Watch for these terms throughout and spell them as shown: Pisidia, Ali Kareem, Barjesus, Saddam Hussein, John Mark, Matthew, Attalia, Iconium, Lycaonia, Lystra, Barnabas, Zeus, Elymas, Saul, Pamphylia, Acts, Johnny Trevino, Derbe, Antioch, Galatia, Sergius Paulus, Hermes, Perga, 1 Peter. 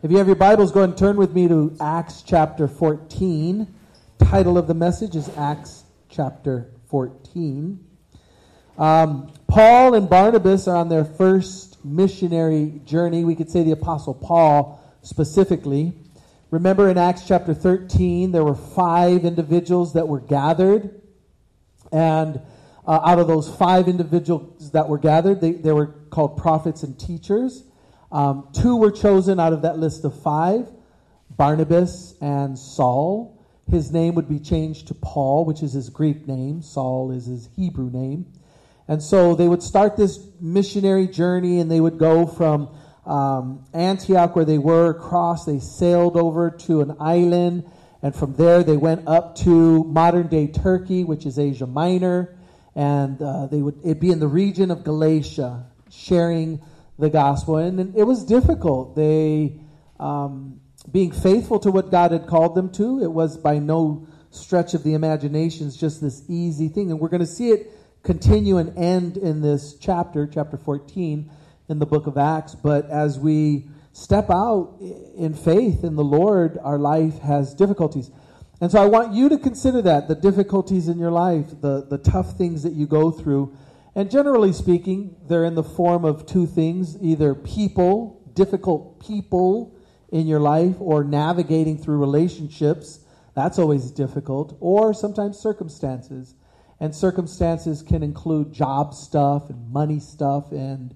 If you have your Bibles, go ahead and turn with me to Acts chapter 14. Title of the message is Acts chapter 14. Paul and Barnabas are on their first missionary journey. We could say the Apostle Paul specifically. Remember in Acts chapter 13, there were 5 individuals that were gathered. And out of those 5 individuals that were gathered, they were called prophets and teachers. 2 were chosen out of that list of 5, Barnabas and Saul. His name would be changed to Paul, which is his Greek name. Saul is his Hebrew name. And so they would start this missionary journey, and they would go from Antioch, where they were, across. They sailed over to an island, and from there they went up to modern-day Turkey, which is Asia Minor, and it'd be in the region of Galatia, sharing the gospel, and it was difficult. They, being faithful to what God had called them to, it was by no stretch of the imagination just this easy thing, and we're going to see it continue and end in this chapter 14, in the book of Acts. But as we step out in faith in the Lord, our life has difficulties, and so I want you to consider that the difficulties in your life, the tough things that you go through. And generally speaking, they're in the form of 2 things, either people, difficult people in your life, or navigating through relationships. That's always difficult. Or sometimes circumstances. And circumstances can include job stuff and money stuff and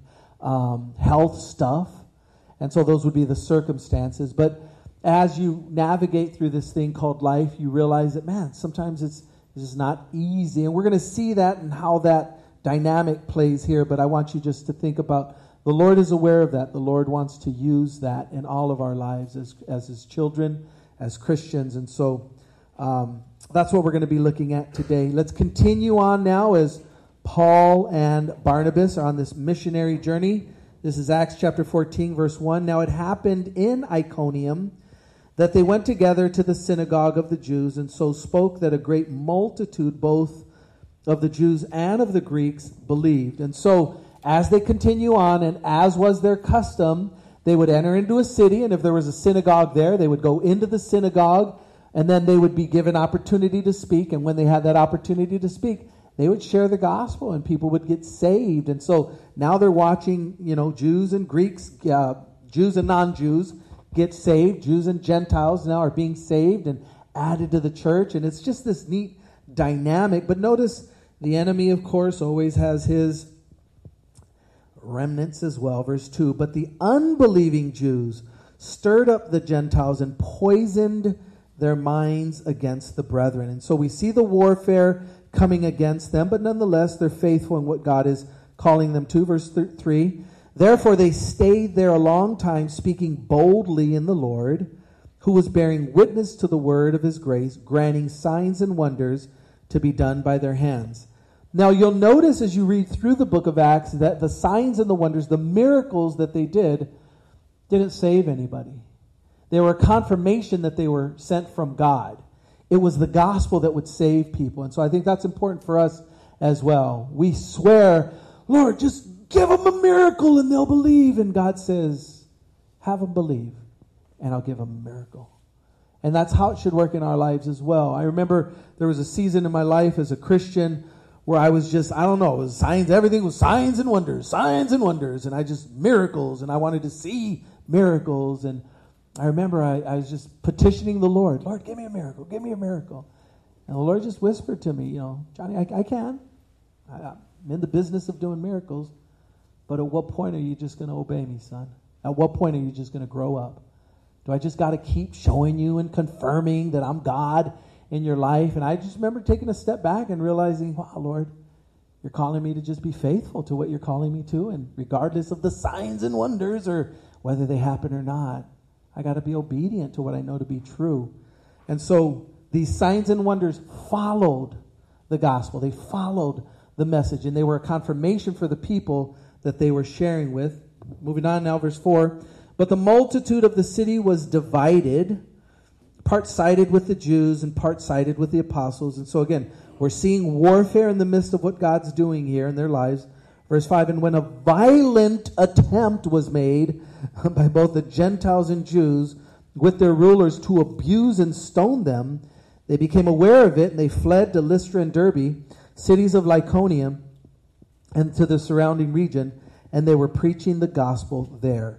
health stuff. And so those would be the circumstances. But as you navigate through this thing called life, you realize that, man, sometimes it's not easy. And we're going to see that and how that dynamic plays here, but I want you just to think about the Lord is aware of that. The Lord wants to use that in all of our lives as His children, as Christians, and so that's what we're going to be looking at today. Let's continue on now as Paul and Barnabas are on this missionary journey. This is Acts chapter 14, verse 1. Now it happened in Iconium that they went together to the synagogue of the Jews, and so spoke that a great multitude, both of the Jews and of the Greeks, believed. And so as they continue on, and as was their custom, they would enter into a city, and if there was a synagogue there, they would go into the synagogue, and then they would be given opportunity to speak. And when they had that opportunity to speak, they would share the gospel, and people would get saved. And so now they're watching, Jews and Greeks, Jews and non-Jews get saved. Jews and Gentiles now are being saved and added to the church, and it's just this neat dynamic. But notice, the enemy, of course, always has his remnants as well. Verse 2, but the unbelieving Jews stirred up the Gentiles and poisoned their minds against the brethren. And so we see the warfare coming against them, but nonetheless, they're faithful in what God is calling them to. Verse 3, therefore they stayed there a long time, speaking boldly in the Lord, who was bearing witness to the word of His grace, granting signs and wonders to be done by their hands. Now you'll notice as you read through the book of Acts that the signs and the wonders, the miracles that they did, didn't save anybody. They were a confirmation that they were sent from God. It was the gospel that would save people. And so I think that's important for us as well. We swear, Lord, just give them a miracle and they'll believe. And God says, have them believe and I'll give them a miracle. And that's how it should work in our lives as well. I remember there was a season in my life as a Christian where I was just, it was signs, everything was signs and wonders, and I just, miracles, and I wanted to see miracles. And I remember I was just petitioning the Lord, Lord, give me a miracle, give me a miracle. And the Lord just whispered to me, Johnny, I'm in the business of doing miracles, but at what point are you just going to obey me, son? At what point are you just going to grow up? Do I just got to keep showing you and confirming that I'm God in your life? And I just remember taking a step back and realizing, wow, Lord, you're calling me to just be faithful to what you're calling me to. And regardless of the signs and wonders or whether they happen or not, I got to be obedient to what I know to be true. And so these signs and wonders followed the gospel. They followed the message, and they were a confirmation for the people that they were sharing with. Moving on now, verse 4. But the multitude of the city was divided, part sided with the Jews and part sided with the apostles. And so again, we're seeing warfare in the midst of what God's doing here in their lives. Verse 5, and when a violent attempt was made by both the Gentiles and Jews with their rulers to abuse and stone them, they became aware of it, and they fled to Lystra and Derbe, cities of Lycaonia, and to the surrounding region, and they were preaching the gospel there.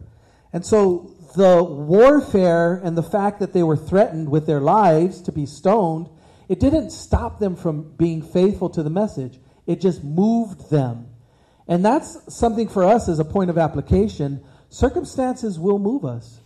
And so the warfare and the fact that they were threatened with their lives to be stoned, it didn't stop them from being faithful to the message. It just moved them. And that's something for us as a point of application. Circumstances will move us.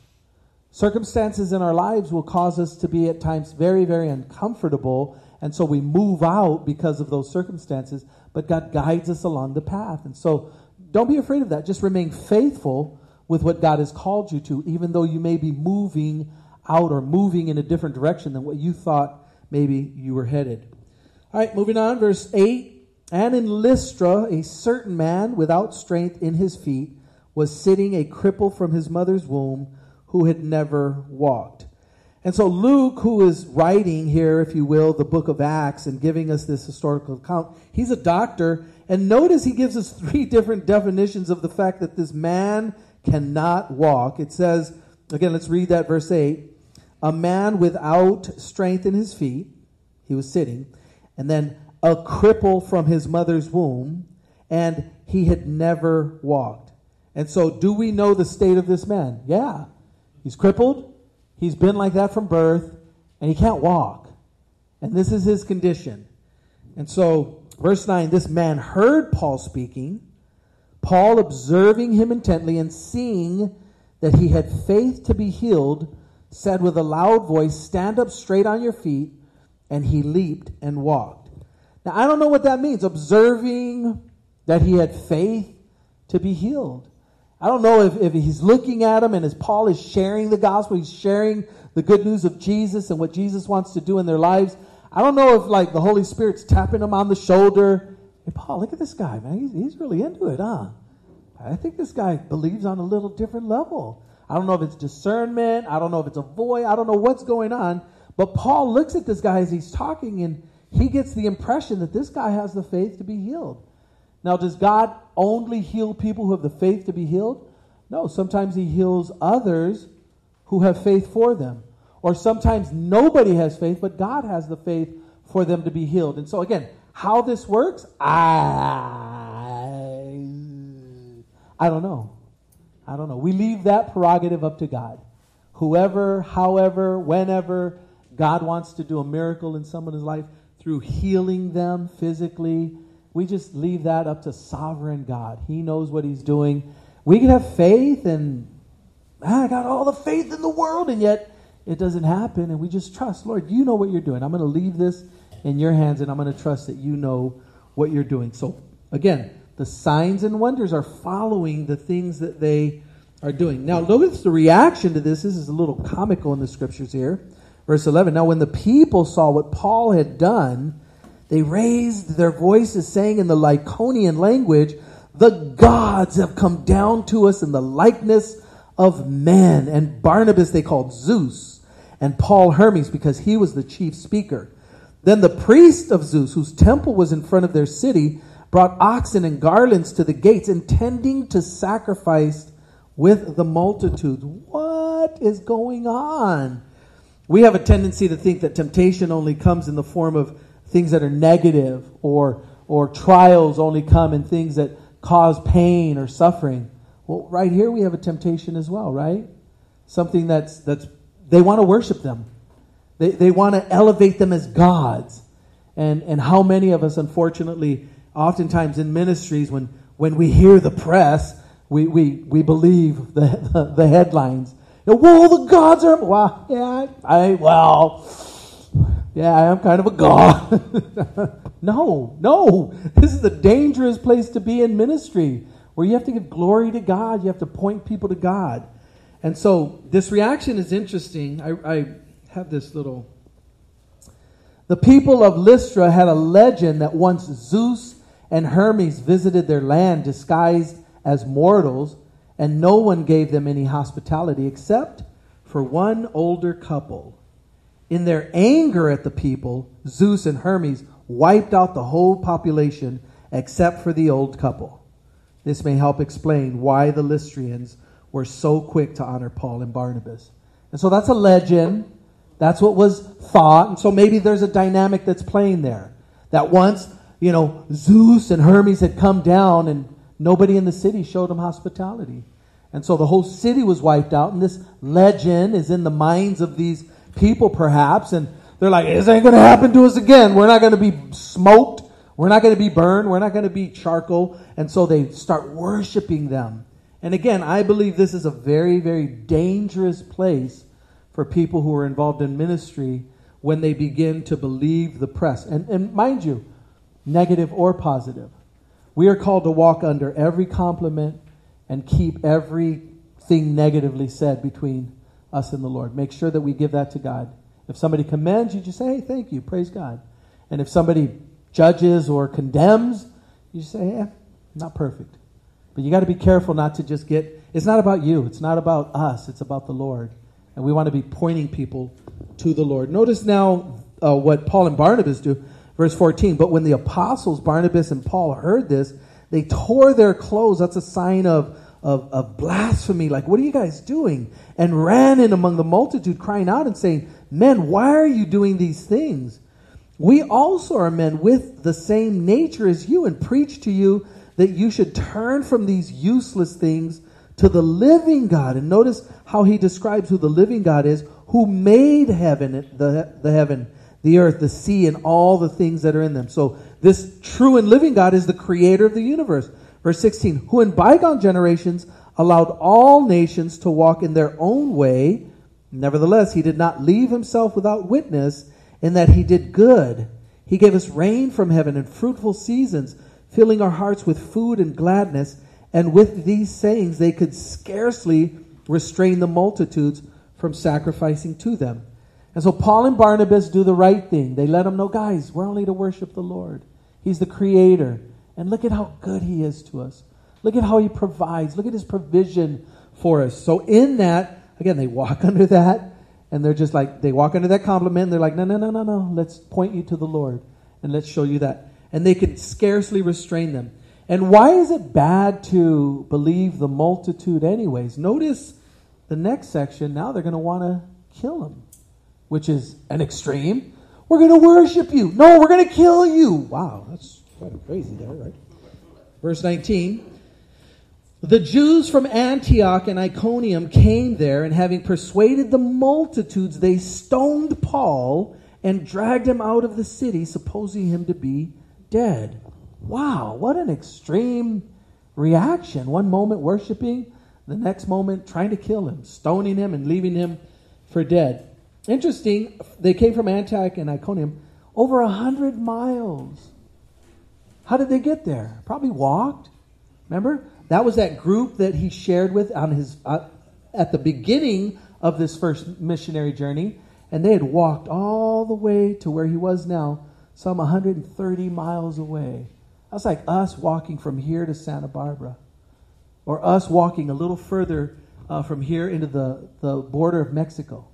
Circumstances in our lives will cause us to be at times very, very uncomfortable, and so we move out because of those circumstances, but God guides us along the path. And so don't be afraid of that. Just remain faithful with what God has called you to, even though you may be moving out or moving in a different direction than what you thought maybe you were headed. All right, moving on, verse 8. And in Lystra, a certain man without strength in his feet was sitting, a cripple from his mother's womb, who had never walked. And so Luke, who is writing here, if you will, the book of Acts and giving us this historical account, he's a doctor. And notice he gives us three different definitions of the fact that this man cannot walk. It says, again, let's read that, verse 8. A man without strength in his feet, he was sitting, and then a cripple from his mother's womb, and he had never walked. And so do we know the state of this man? Yeah. He's crippled. He's been like that from birth, and he can't walk. And this is his condition. And so, verse 9, this man heard Paul speaking, Paul observing him intently and seeing that he had faith to be healed, said with a loud voice, stand up straight on your feet, and he leaped and walked. Now, I don't know what that means, observing that he had faith to be healed. I don't know if he's looking at him, and as Paul is sharing the gospel, he's sharing the good news of Jesus and what Jesus wants to do in their lives. I don't know if like the Holy Spirit's tapping him on the shoulder. Hey, Paul, look at this guy, man. He's really into it, huh? I think this guy believes on a little different level. I don't know if it's discernment. I don't know if it's a voice. I don't know what's going on. But Paul looks at this guy as he's talking, and he gets the impression that this guy has the faith to be healed. Now, does God only heal people who have the faith to be healed? No, sometimes he heals others who have faith for them. Or sometimes nobody has faith, but God has the faith for them to be healed. And so again, how this works, I don't know. I don't know. We leave that prerogative up to God. Whoever, however, whenever God wants to do a miracle in someone's life through healing them physically, we just leave that up to sovereign God. He knows what he's doing. We can have faith, and I got all the faith in the world, and yet it doesn't happen, and we just trust, Lord, you know what you're doing. I'm going to leave this in your hands, and I'm going to trust that you know what you're doing. So, again, the signs and wonders are following the things that they are doing. Now, notice the reaction to this. This is a little comical in the scriptures here. Verse 11, now when the people saw what Paul had done, they raised their voices, saying in the Lycaonian language, the gods have come down to us in the likeness of man. And Barnabas they called Zeus, and Paul Hermes, because he was the chief speaker. Then the priest of Zeus, whose temple was in front of their city, brought oxen and garlands to the gates, intending to sacrifice with the multitudes. What is going on? We have a tendency to think that temptation only comes in the form of things that are negative, or trials only come in things that cause pain or suffering. Well, right here we have a temptation as well, right? Something that's they want to worship them. They want to elevate them as gods. And how many of us, unfortunately, oftentimes in ministries, when we hear the press, we believe the headlines. You know, well, the gods are... Wow, yeah, I am kind of a god. No. This is a dangerous place to be in ministry, where you have to give glory to God. You have to point people to God. And so this reaction is interesting. I have this little... The people of Lystra had a legend that once Zeus and Hermes visited their land disguised as mortals, and no one gave them any hospitality except for one older couple. In their anger at the people, Zeus and Hermes wiped out the whole population except for the old couple. This may help explain why the Lystrians were so quick to honor Paul and Barnabas. And so that's a legend. That's what was thought. And so maybe there's a dynamic that's playing there. That once, you know, Zeus and Hermes had come down and nobody in the city showed them hospitality. And so the whole city was wiped out. And this legend is in the minds of these people, perhaps. And they're like, this ain't going to happen to us again. We're not going to be smoked. We're not going to be burned. We're not going to be charcoal. And so they start worshiping them. And again, I believe this is a very, very dangerous place for people who are involved in ministry when they begin to believe the press. And mind you, negative or positive. We are called to walk under every compliment and keep everything negatively said between us and the Lord. Make sure that we give that to God. If somebody commends you, just say, hey, thank you, praise God. And if somebody judges or condemns, you just say, hey, I'm not perfect. But you got to be careful not to just get, it's not about you, it's not about us, it's about the Lord. And we want to be pointing people to the Lord. Notice now what Paul and Barnabas do. Verse 14, but when the apostles, Barnabas and Paul, heard this, they tore their clothes. That's a sign of blasphemy. Like, what are you guys doing? And ran in among the multitude, crying out and saying, men, why are you doing these things? We also are men with the same nature as you, and preach to you that you should turn from these useless things to the living God. And notice how he describes who the living God is, who made heaven, the heaven, the earth, the sea, and all the things that are in them. So this true and living God is the creator of the universe. Verse 16, who in bygone generations allowed all nations to walk in their own way. Nevertheless, he did not leave himself without witness in that he did good. He gave us rain from heaven and fruitful seasons, filling our hearts with food and gladness. And with these sayings, they could scarcely restrain the multitudes from sacrificing to them. And so Paul and Barnabas do the right thing. They let them know, guys, we're only to worship the Lord. He's the creator. And look at how good he is to us. Look at how he provides. Look at his provision for us. So in that, again, they walk under that. And they're just like, they walk under that compliment. And they're like, no. Let's point you to the Lord. And let's show you that. And they could scarcely restrain them. And why is it bad to believe the multitude anyways? Notice the next section. Now they're going to want to kill him, which is an extreme. We're going to worship you. No, we're going to kill you. Wow, that's kind of crazy there, right? Verse 19. The Jews from Antioch and Iconium came there, and having persuaded the multitudes, they stoned Paul and dragged him out of the city, supposing him to be dead. Wow, what an extreme reaction. One moment worshiping, the next moment trying to kill him, stoning him, and leaving him for dead. Interesting, they came from Antioch and Iconium, over 100 miles. How did they get there? Probably walked. Remember? That was that group that he shared with on his at the beginning of this first missionary journey. And they had walked all the way to where he was now, some 130 miles away. That's like us walking from here to Santa Barbara. Or us walking a little further from here into the border of Mexico.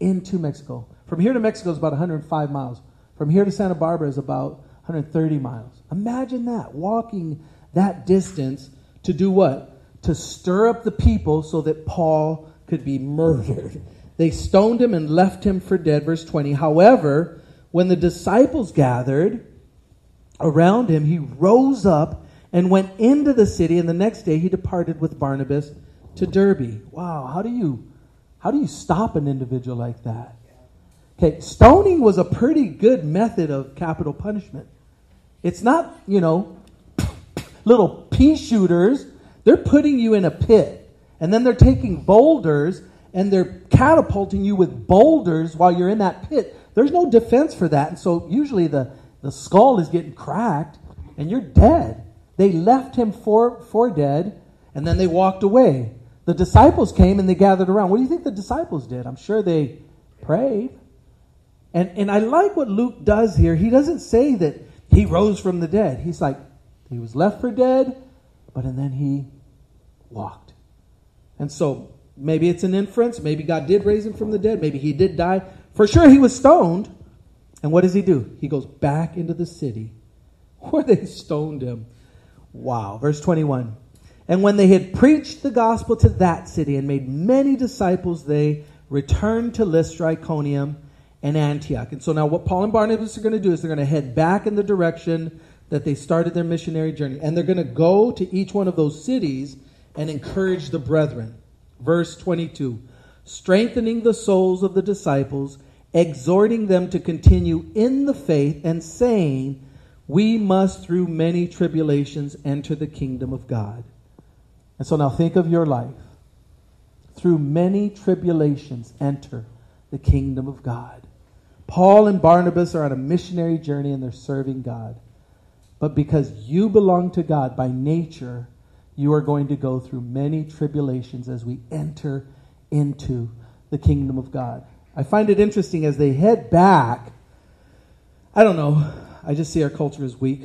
Into Mexico. From here to Mexico is about 105 miles. From here to Santa Barbara is about 130 miles. Imagine that, walking that distance to do what? To stir up the people so that Paul could be murdered. They stoned him and left him for dead. Verse 20, however, when the disciples gathered around him, he rose up and went into the city, and the next day he departed with Barnabas to Derbe. Wow, how do you stop an individual like that? Okay, stoning was a pretty good method of capital punishment. It's not, you know, little pea shooters. They're putting you in a pit, and then they're taking boulders, and they're catapulting you with boulders while you're in that pit. There's no defense for that, and so usually the skull is getting cracked, and you're dead. They left him for dead, and then they walked away. The disciples came and they gathered around. What do you think the disciples did? I'm sure they prayed. And I like what Luke does here. He doesn't say that he rose from the dead. He's like, he was left for dead, but and then he walked. And so maybe it's an inference. Maybe God did raise him from the dead. Maybe he did die. For sure he was stoned. And what does he do? He goes back into the city where they stoned him. Wow. Verse 21. And when they had preached the gospel to that city and made many disciples, they returned to Lystra, Iconium, and Antioch. And so now what Paul and Barnabas are going to do is they're going to head back in the direction that they started their missionary journey. And they're going to go to each one of those cities and encourage the brethren. Verse 22, strengthening the souls of the disciples, exhorting them to continue in the faith and saying, we must through many tribulations enter the kingdom of God. And so now think of your life. Through many tribulations enter the kingdom of God. Paul and Barnabas are on a missionary journey and they're serving God. But because you belong to God by nature, you are going to go through many tribulations as we enter into the kingdom of God. I find it interesting as they head back, I don't know, I just see our culture is weak.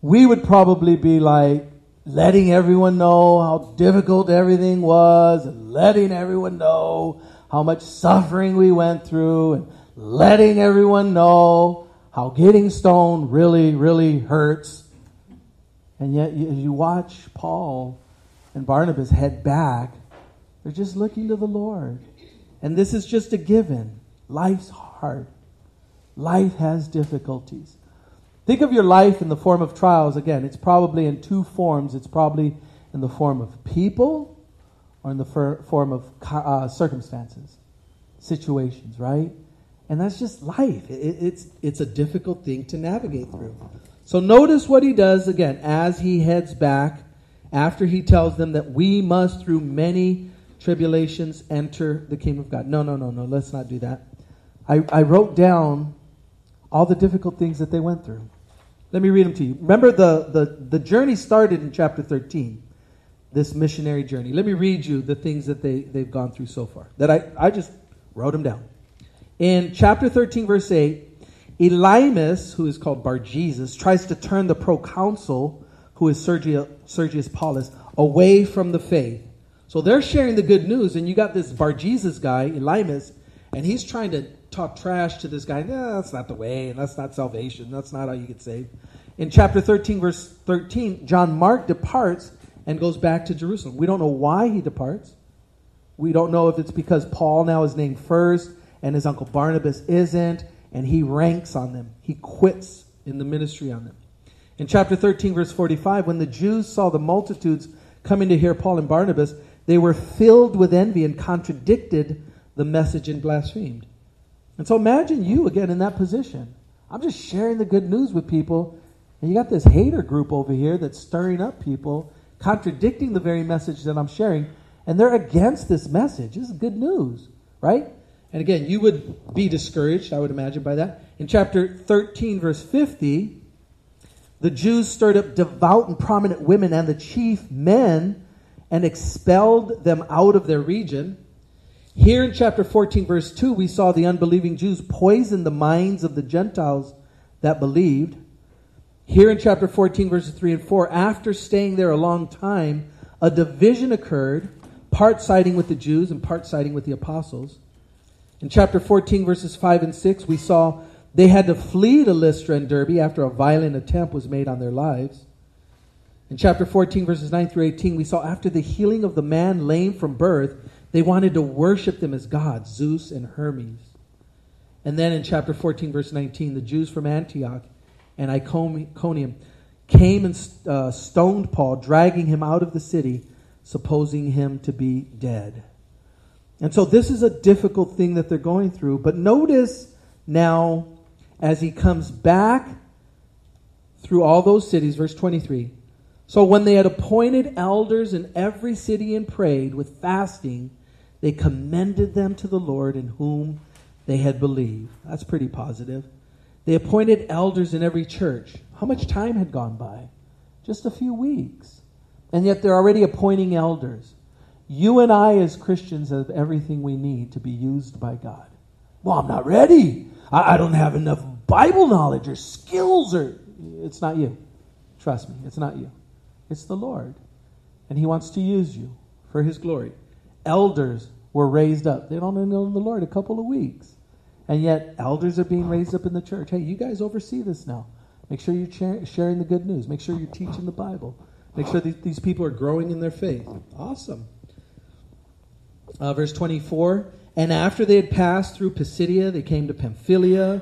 We would probably be like letting everyone know how difficult everything was, and letting everyone know how much suffering we went through, and letting everyone know how getting stoned really, really hurts. And yet you watch Paul and Barnabas head back. They're just looking to the Lord. And this is just a given. Life's hard. Life has difficulties. Think of your life in the form of trials. Again, it's probably in two forms. It's probably in the form of people or in the form of circumstances, situations, right? And that's just life. It's a difficult thing to navigate through. So notice what he does again as he heads back after he tells them that we must through many tribulations enter the kingdom of God. No, let's not do that. I wrote down all the difficult things that they went through. Let me read them to you. Remember, the journey started in chapter 13, this missionary journey. Let me read you the things that they've gone through so far, that I just wrote them down. In chapter 13, verse 8, Elymas, who is called Barjesus, tries to turn the proconsul, who is Sergius Paulus, away from the faith. So they're sharing the good news, and you got this Barjesus guy, Elymas, and he's trying to talk trash to this guy. No, that's not the way, and that's not salvation. That's not how you get saved. In chapter 13, verse 13, John Mark departs and goes back to Jerusalem. We don't know why he departs. We don't know if it's because Paul now is named first and his uncle Barnabas isn't, and he ranks on them. He quits in the ministry on them. In chapter 13, verse 45, when the Jews saw the multitudes coming to hear Paul and Barnabas, they were filled with envy and contradicted the message and blasphemed. And so imagine you again in that position. I'm just sharing the good news with people, and you got this hater group over here that's stirring up people, contradicting the very message that I'm sharing, and they're against this message. This is good news, right? And again, you would be discouraged, I would imagine, by that. In chapter 13, verse 50, the Jews stirred up devout and prominent women and the chief men and expelled them out of their region. Here in chapter 14, verse 2, we saw the unbelieving Jews poison the minds of the Gentiles that believed. Here in chapter 14, verses 3 and 4, after staying there a long time, a division occurred, part siding with the Jews and part siding with the apostles. In chapter 14, verses 5 and 6, we saw they had to flee to Lystra and Derbe after a violent attempt was made on their lives. In chapter 14, verses 9 through 18, we saw after the healing of the man lame from birth, they wanted to worship them as gods, Zeus and Hermes. And then in chapter 14, verse 19, the Jews from Antioch and Iconium came and stoned Paul, dragging him out of the city, supposing him to be dead. And so this is a difficult thing that they're going through. But notice now, as he comes back through all those cities, verse 23, so when they had appointed elders in every city and prayed with fasting, they commended them to the Lord in whom they had believed. That's pretty positive. They appointed elders in every church. How much time had gone by? Just a few weeks. And yet they're already appointing elders. You and I as Christians have everything we need to be used by God. Well, I'm not ready. I don't have enough Bible knowledge or skills. It's not you. Trust me, it's not you. It's the Lord. And he wants to use you for his glory. Elders were raised up. They don't know the Lord a couple of weeks. And yet elders are being raised up in the church. Hey, you guys oversee this now. Make sure you're sharing the good news. Make sure you're teaching the Bible. Make sure these people are growing in their faith. Awesome. Verse 24, and after they had passed through Pisidia, they came to Pamphylia.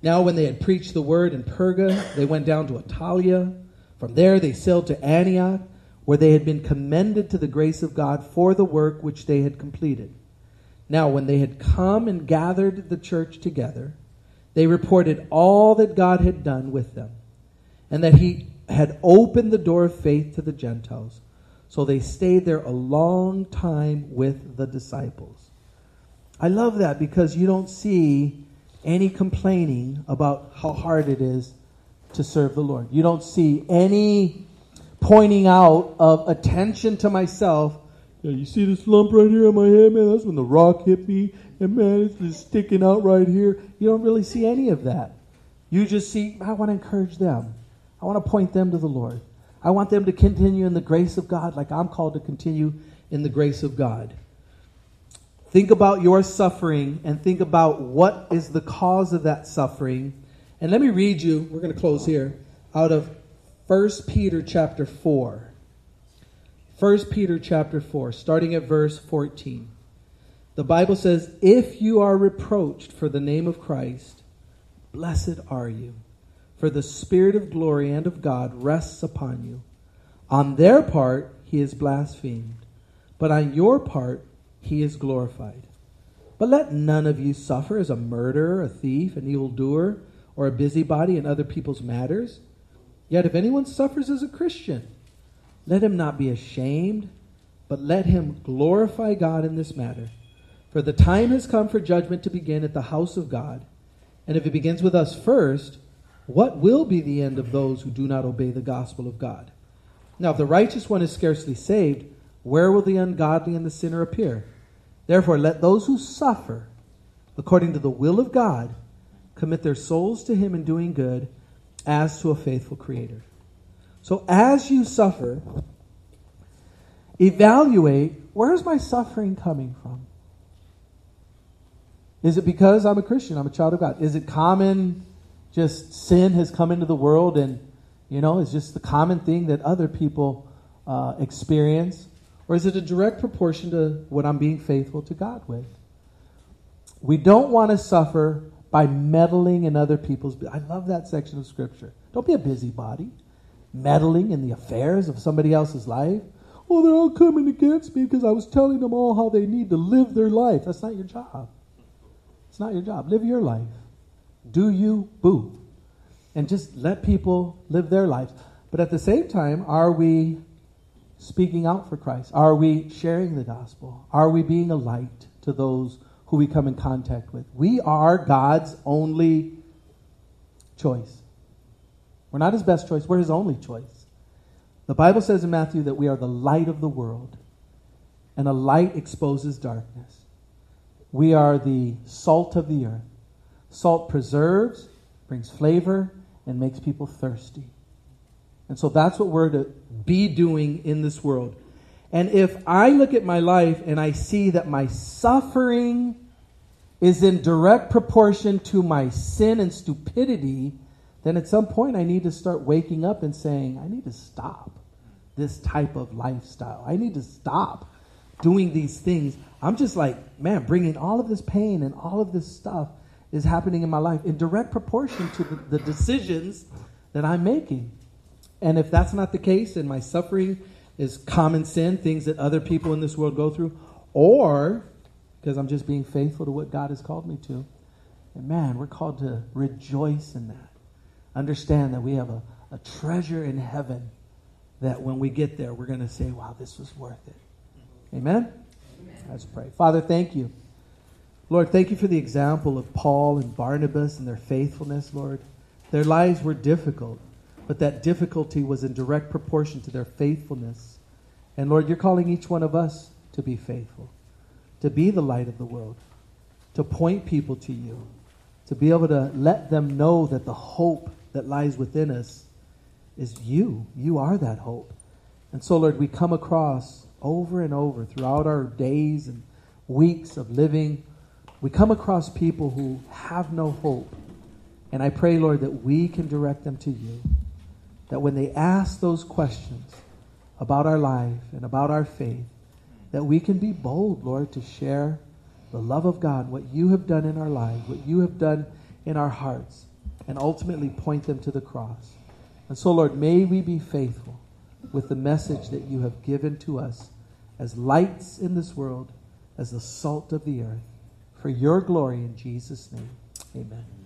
Now when they had preached the word in Perga, they went down to Attalia. From there they sailed to Antioch, where they had been commended to the grace of God for the work which they had completed. Now when they had come and gathered the church together, they reported all that God had done with them, and that he had opened the door of faith to the Gentiles. So they stayed there a long time with the disciples. I love that because you don't see any complaining about how hard it is to serve the Lord. You don't see any pointing out of attention to myself. Yeah, you see this lump right here on my head, man? That's when the rock hit me. And man, it's just sticking out right here. You don't really see any of that. You just see, I want to encourage them. I want to point them to the Lord. I want them to continue in the grace of God like I'm called to continue in the grace of God. Think about your suffering and think about what is the cause of that suffering. And let me read you, we're going to close here, out of 1 Peter chapter 4. 1 Peter chapter 4, starting at verse 14. The Bible says, if you are reproached for the name of Christ, blessed are you. For the Spirit of glory and of God rests upon you. On their part, he is blasphemed, but on your part, he is glorified. But let none of you suffer as a murderer, a thief, an evildoer, or a busybody in other people's matters. Yet if anyone suffers as a Christian, let him not be ashamed, but let him glorify God in this matter. For the time has come for judgment to begin at the house of God. And if it begins with us first, what will be the end of those who do not obey the gospel of God? Now, if the righteous one is scarcely saved, where will the ungodly and the sinner appear? Therefore, let those who suffer according to the will of God commit their souls to him in doing good as to a faithful creator. So as you suffer, evaluate, where is my suffering coming from? Is it because I'm a Christian, I'm a child of God? Is it common? Just sin has come into the world and, it's just the common thing that other people experience? Or is it a direct proportion to what I'm being faithful to God with? We don't want to suffer by meddling in other people's... I love that section of Scripture. Don't be a busybody, meddling in the affairs of somebody else's life. Oh, they're all coming against me because I was telling them all how they need to live their life. That's not your job. It's not your job. Live your life. Do you, boo. And just let people live their lives. But at the same time, are we speaking out for Christ? Are we sharing the gospel? Are we being a light to those who we come in contact with? We are God's only choice. We're not his best choice. We're his only choice. The Bible says in Matthew that we are the light of the world. And a light exposes darkness. We are the salt of the earth. Salt preserves, brings flavor, and makes people thirsty. And so that's what we're to be doing in this world. And if I look at my life and I see that my suffering is in direct proportion to my sin and stupidity, then at some point I need to start waking up and saying, I need to stop this type of lifestyle. I need to stop doing these things. I'm just like, man, bringing all of this pain and all of this stuff is happening in my life in direct proportion to the decisions that I'm making. And if that's not the case, and my suffering is common sin, things that other people in this world go through, or because I'm just being faithful to what God has called me to, and man, we're called to rejoice in that. Understand that we have a treasure in heaven that when we get there, we're going to say, wow, this was worth it. Amen? Amen. Let's pray. Father, thank you. Lord, thank you for the example of Paul and Barnabas and their faithfulness, Lord. Their lives were difficult, but that difficulty was in direct proportion to their faithfulness. And Lord, you're calling each one of us to be faithful, to be the light of the world, to point people to you, to be able to let them know that the hope that lies within us is you. You are that hope. And so, Lord, we come across over and over throughout our days and weeks of living. We come across people who have no hope. And I pray, Lord, that we can direct them to you. That when they ask those questions, about our life and about our faith, that we can be bold, Lord, to share the love of God, what you have done in our lives, what you have done in our hearts, and ultimately point them to the cross. And so, Lord, may we be faithful with the message that you have given to us as lights in this world, as the salt of the earth, for your glory in Jesus' name. Amen.